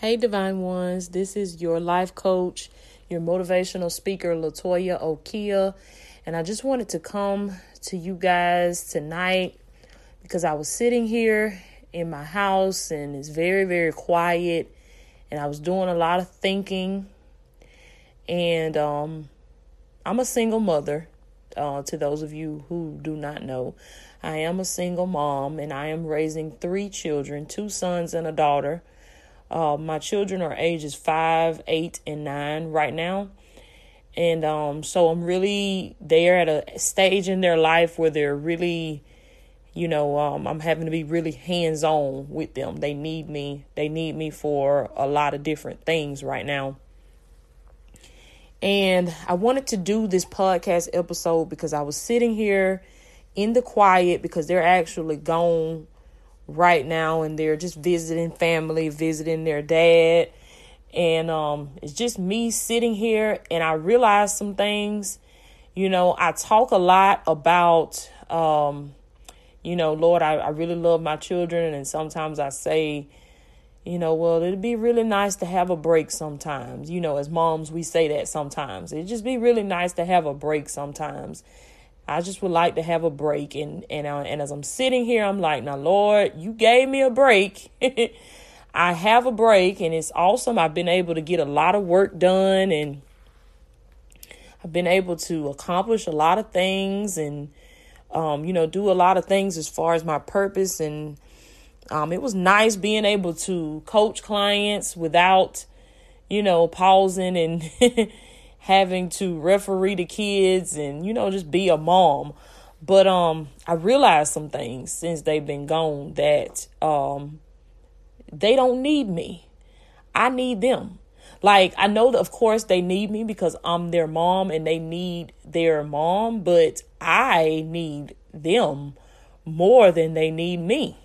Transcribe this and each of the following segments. Hey Divine Ones, this is your life coach, your motivational speaker, LaToya Okia, and I just wanted to come to you guys tonight because I was sitting here in my house and it's very, very quiet, and I was doing a lot of thinking, and I'm a single mother, to those of you who do not know. I am a single mom, and I am raising 3 children, 2 sons and a daughter. My children are ages 5, 8, and 9 right now. And so I'm really, they're at a stage in their life where they're really, I'm having to be really hands-on with them. They need me. They need me for a lot of different things right now. And I wanted to do this podcast episode because I was sitting here in the quiet because they're actually gone right now, and they're just visiting family, visiting their dad, and it's just me sitting here, and I realized some things. I talk a lot about, Lord, I really love my children, and sometimes I say, well, it'd be really nice to have a break sometimes. As moms, we say that sometimes. It'd just be really nice to have a break sometimes. I just would like to have a break. And as I'm sitting here, I'm like, now, Lord, you gave me a break. I have a break, and it's awesome. I've been able to get a lot of work done, and I've been able to accomplish a lot of things, and, do a lot of things as far as my purpose. And it was nice being able to coach clients without, pausing and having to referee the kids and, just be a mom. But I realized some things since they've been gone that they don't need me. I need them. Like, I know that, of course, they need me because I'm their mom and they need their mom. But I need them more than they need me.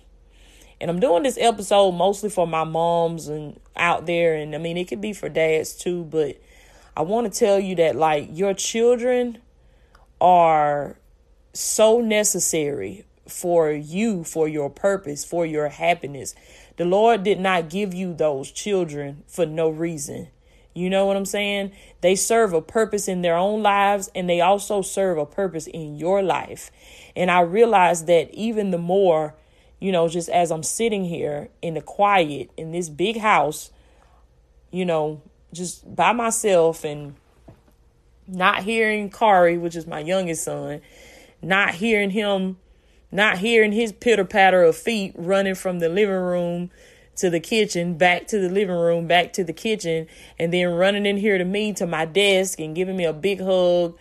And I'm doing this episode mostly for my moms and out there. And I mean, it could be for dads, too. But I want to tell you that, like, your children are so necessary for you, for your purpose, for your happiness. The Lord did not give you those children for no reason. You know what I'm saying? They serve a purpose in their own lives, and they also serve a purpose in your life. And I realized that even the more, just as I'm sitting here in the quiet in this big house, just by myself and not hearing Kari, which is my youngest son, not hearing his pitter patter of feet running from the living room to the kitchen, back to the living room, back to the kitchen, and then running in here to me, to my desk, and giving me a big hug.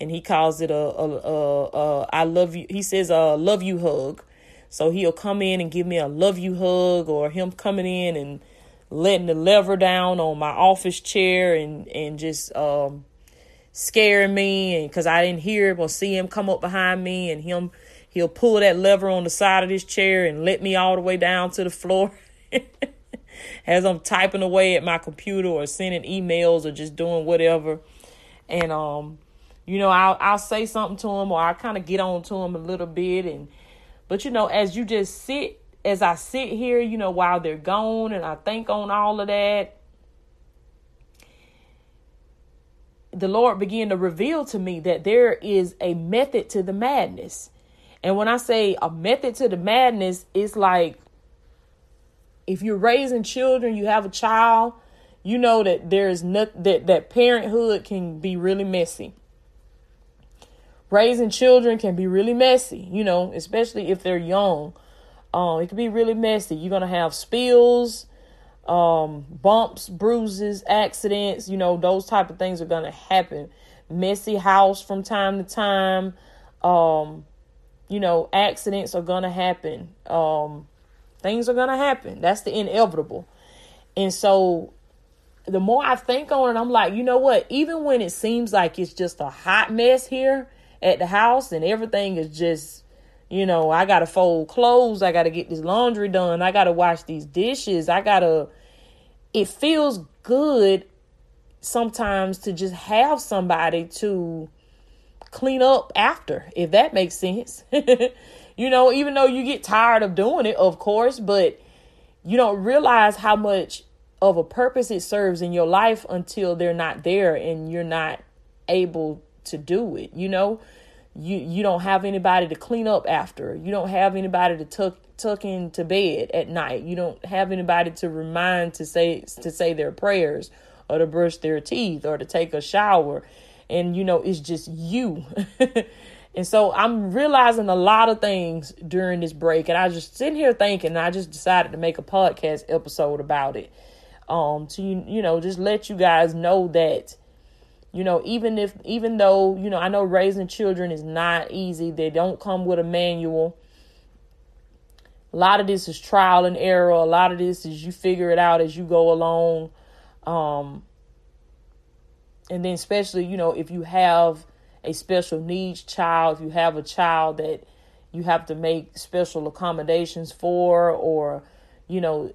And he calls it a I love you. He says a love you hug. So he'll come in and give me a love you hug, or him coming in and letting the lever down on my office chair and just scaring me, and because I didn't hear him or see him come up behind me, and he'll pull that lever on the side of this chair and let me all the way down to the floor as I'm typing away at my computer or sending emails or just doing whatever. And I'll say something to him, or I kind of get on to him a little bit, but as you just sit. As I sit here, while they're gone, and I think on all of that, the Lord began to reveal to me that there is a method to the madness. And when I say a method to the madness, it's like, if you're raising children, you have a child, you know that there is that parenthood can be really messy. Raising children can be really messy, especially if they're young. It can be really messy. You're going to have spills, bumps, bruises, accidents. Those type of things are going to happen. Messy house from time to time. Accidents are going to happen. Things are going to happen. That's the inevitable. And so the more I think on it, I'm like, what? Even when it seems like it's just a hot mess here at the house and everything is just, I got to fold clothes. I got to get this laundry done. I got to wash these dishes. It feels good sometimes to just have somebody to clean up after, if that makes sense. You know, even though you get tired of doing it, of course, but you don't realize how much of a purpose it serves in your life until they're not there and you're not able to do it. You know, you don't have anybody to clean up after. You don't have anybody to tuck into bed at night. You don't have anybody to remind to say their prayers or to brush their teeth or to take a shower. And, you know, it's just you. And so I'm realizing a lot of things during this break. And I just sitting here thinking, and I just decided to make a podcast episode about it. To, you know, just let you guys know that, you know, even though, you know, I know raising children is not easy. They don't come with a manual. A lot of this is trial and error. A lot of this is you figure it out as you go along. And then especially, you know, if you have a special needs child, if you have a child that you have to make special accommodations for, or, you know,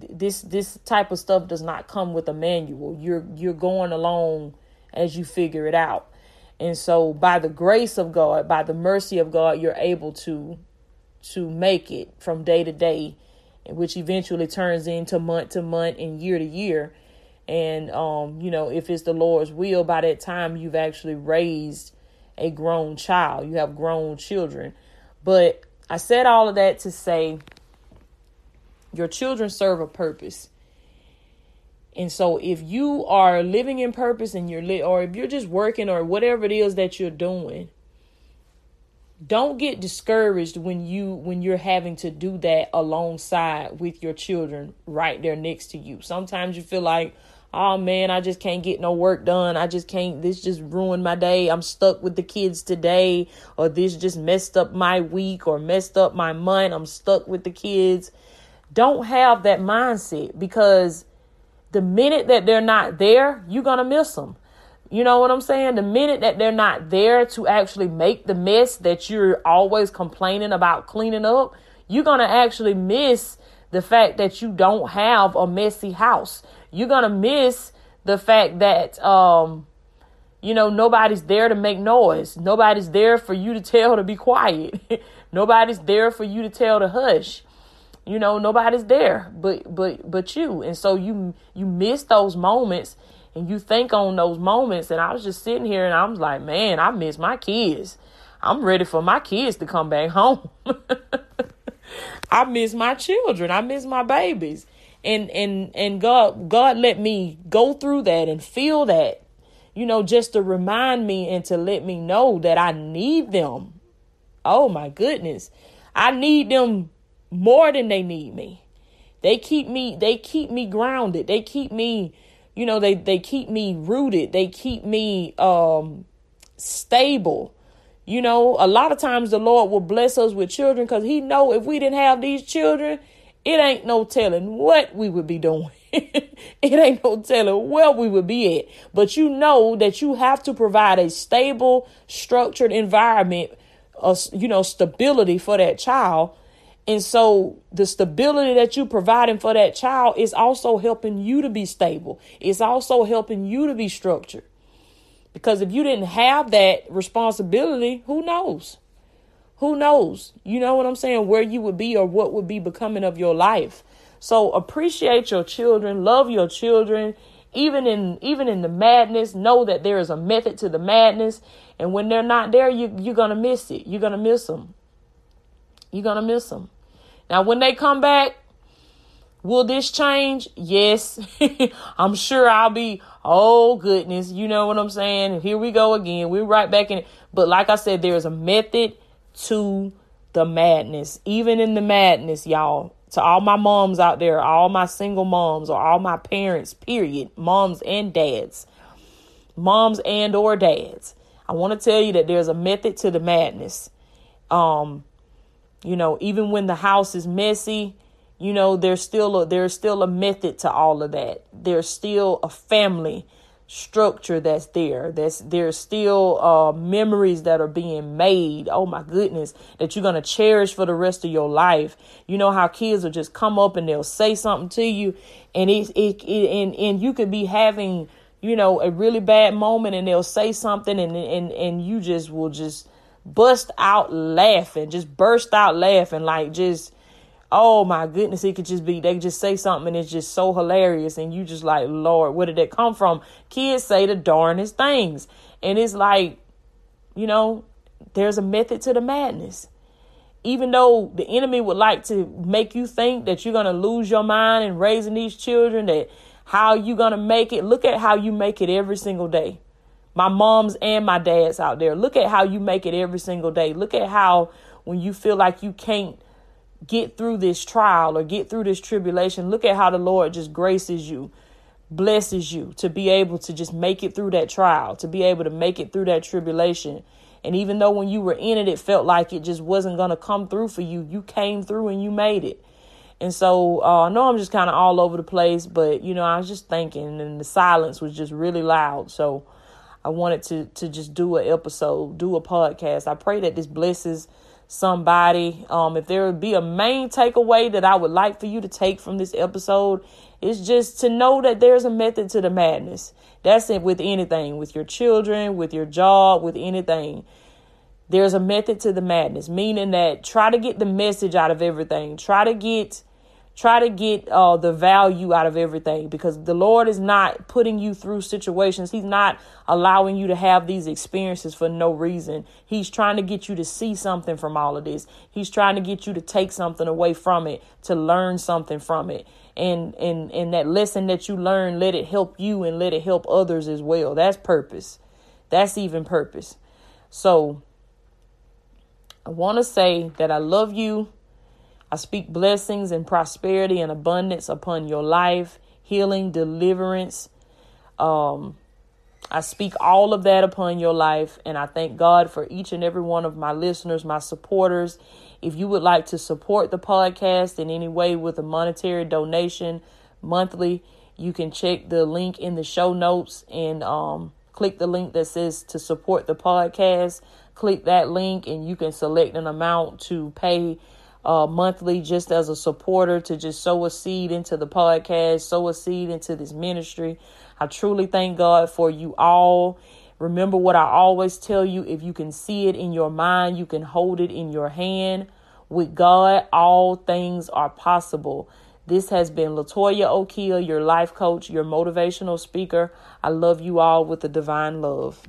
this type of stuff does not come with a manual. You're going along as you figure it out. And so by the grace of God, by the mercy of God, you're able to make it from day to day, which eventually turns into month to month and year to year. And, you know, if it's the Lord's will, by that time, you've actually raised a grown child. You have grown children. But I said all of that to say your children serve a purpose. And so if you are living in purpose and or if you're just working or whatever it is that you're doing, don't get discouraged when you're having to do that alongside with your children right there next to you. Sometimes you feel like, oh man, I just can't get no work done. I just can't, this just ruined my day. I'm stuck with the kids today, or this just messed up my week or messed up my month. I'm stuck with the kids. Don't have that mindset, because the minute that they're not there, you're going to miss them. You know what I'm saying? The minute that they're not there to actually make the mess that you're always complaining about cleaning up, you're going to actually miss the fact that you don't have a messy house. You're going to miss the fact that, you know, nobody's there to make noise. Nobody's there for you to tell to be quiet. Nobody's there for you to tell to hush. You know, nobody's there but you. And so you miss those moments. And you think on those moments, and I was just sitting here and I was like, man, I miss my kids. I'm ready for my kids to come back home. I miss my children. I miss my babies. And God let me go through that and feel that, you know, just to remind me and to let me know that I need them. Oh my goodness. I need them more than they need me. They keep me grounded. They keep me, you know, they keep me rooted. They keep me stable. You know, a lot of times the Lord will bless us with children because he know if we didn't have these children, it ain't no telling what we would be doing. It ain't no telling where we would be at. But you know that you have to provide a stable, structured environment, you know, stability for that child. And so the stability that you're providing for that child is also helping you to be stable. It's also helping you to be structured. Because if you didn't have that responsibility, who knows? Who knows? You know what I'm saying? Where you would be or what would be becoming of your life. So appreciate your children. Love your children. Even in the madness, know that there is a method to the madness. And when they're not there, you're going to miss it. You're going to miss them. You're going to miss them. Now, when they come back, will this change? Yes. I'm sure I'll be, oh, goodness. You know what I'm saying? Here we go again. We're right back in it. But like I said, there's a method to the madness, even in the madness, y'all. To all my moms out there, all my single moms or all my parents, period, moms and or dads. I want to tell you that there's a method to the madness. You know, even when the house is messy, you know, there's still a method to all of that. There's still a family structure that's there. There's still memories that are being made. Oh, my goodness, that you're going to cherish for the rest of your life. You know how kids will just come up and they'll say something to you, and you could be having you know, a really bad moment and they'll say something and you just will just bust out laughing, just burst out laughing, like just, oh my goodness, it could just be, they just say something and it's just so hilarious. And you just like, Lord, where did that come from? Kids say the darndest things. And it's like, you know, there's a method to the madness. Even though the enemy would like to make you think that you're going to lose your mind in raising these children, that how you going to make it, look at how you make it every single day. My moms and my dads out there, look at how you make it every single day. Look at how when you feel like you can't get through this trial or get through this tribulation, look at how the Lord just graces you, blesses you to be able to just make it through that trial, to be able to make it through that tribulation. And even though when you were in it, it felt like it just wasn't going to come through for you, you came through and you made it. And so I know I'm just kind of all over the place, but, you know, I was just thinking and the silence was just really loud. So I wanted to just do an episode, do a podcast. I pray that this blesses somebody. If there would be a main takeaway that I would like for you to take from this episode, it's just to know that there's a method to the madness. That's it with anything, with your children, with your job, with anything. There's a method to the madness, meaning that try to get the message out of everything. Try to get the value out of everything, because the Lord is not putting you through situations. He's not allowing you to have these experiences for no reason. He's trying to get you to see something from all of this. He's trying to get you to take something away from it, to learn something from it. And that lesson that you learn, let it help you and let it help others as well. That's purpose. That's even purpose. So I want to say that I love you. I speak blessings and prosperity and abundance upon your life, healing, deliverance. I speak all of that upon your life. And I thank God for each and every one of my listeners, my supporters. If you would like to support the podcast in any way with a monetary donation monthly, you can check the link in the show notes and click the link that says to support the podcast. Click that link and you can select an amount to pay monthly, just as a supporter, to just sow a seed into the podcast, sow a seed into this ministry. I truly thank God for you all. Remember what I always tell you: if you can see it in your mind, you can hold it in your hand. With God, all things are possible. This has been LaToya Okia, your life coach, your motivational speaker. I love you all with a divine love.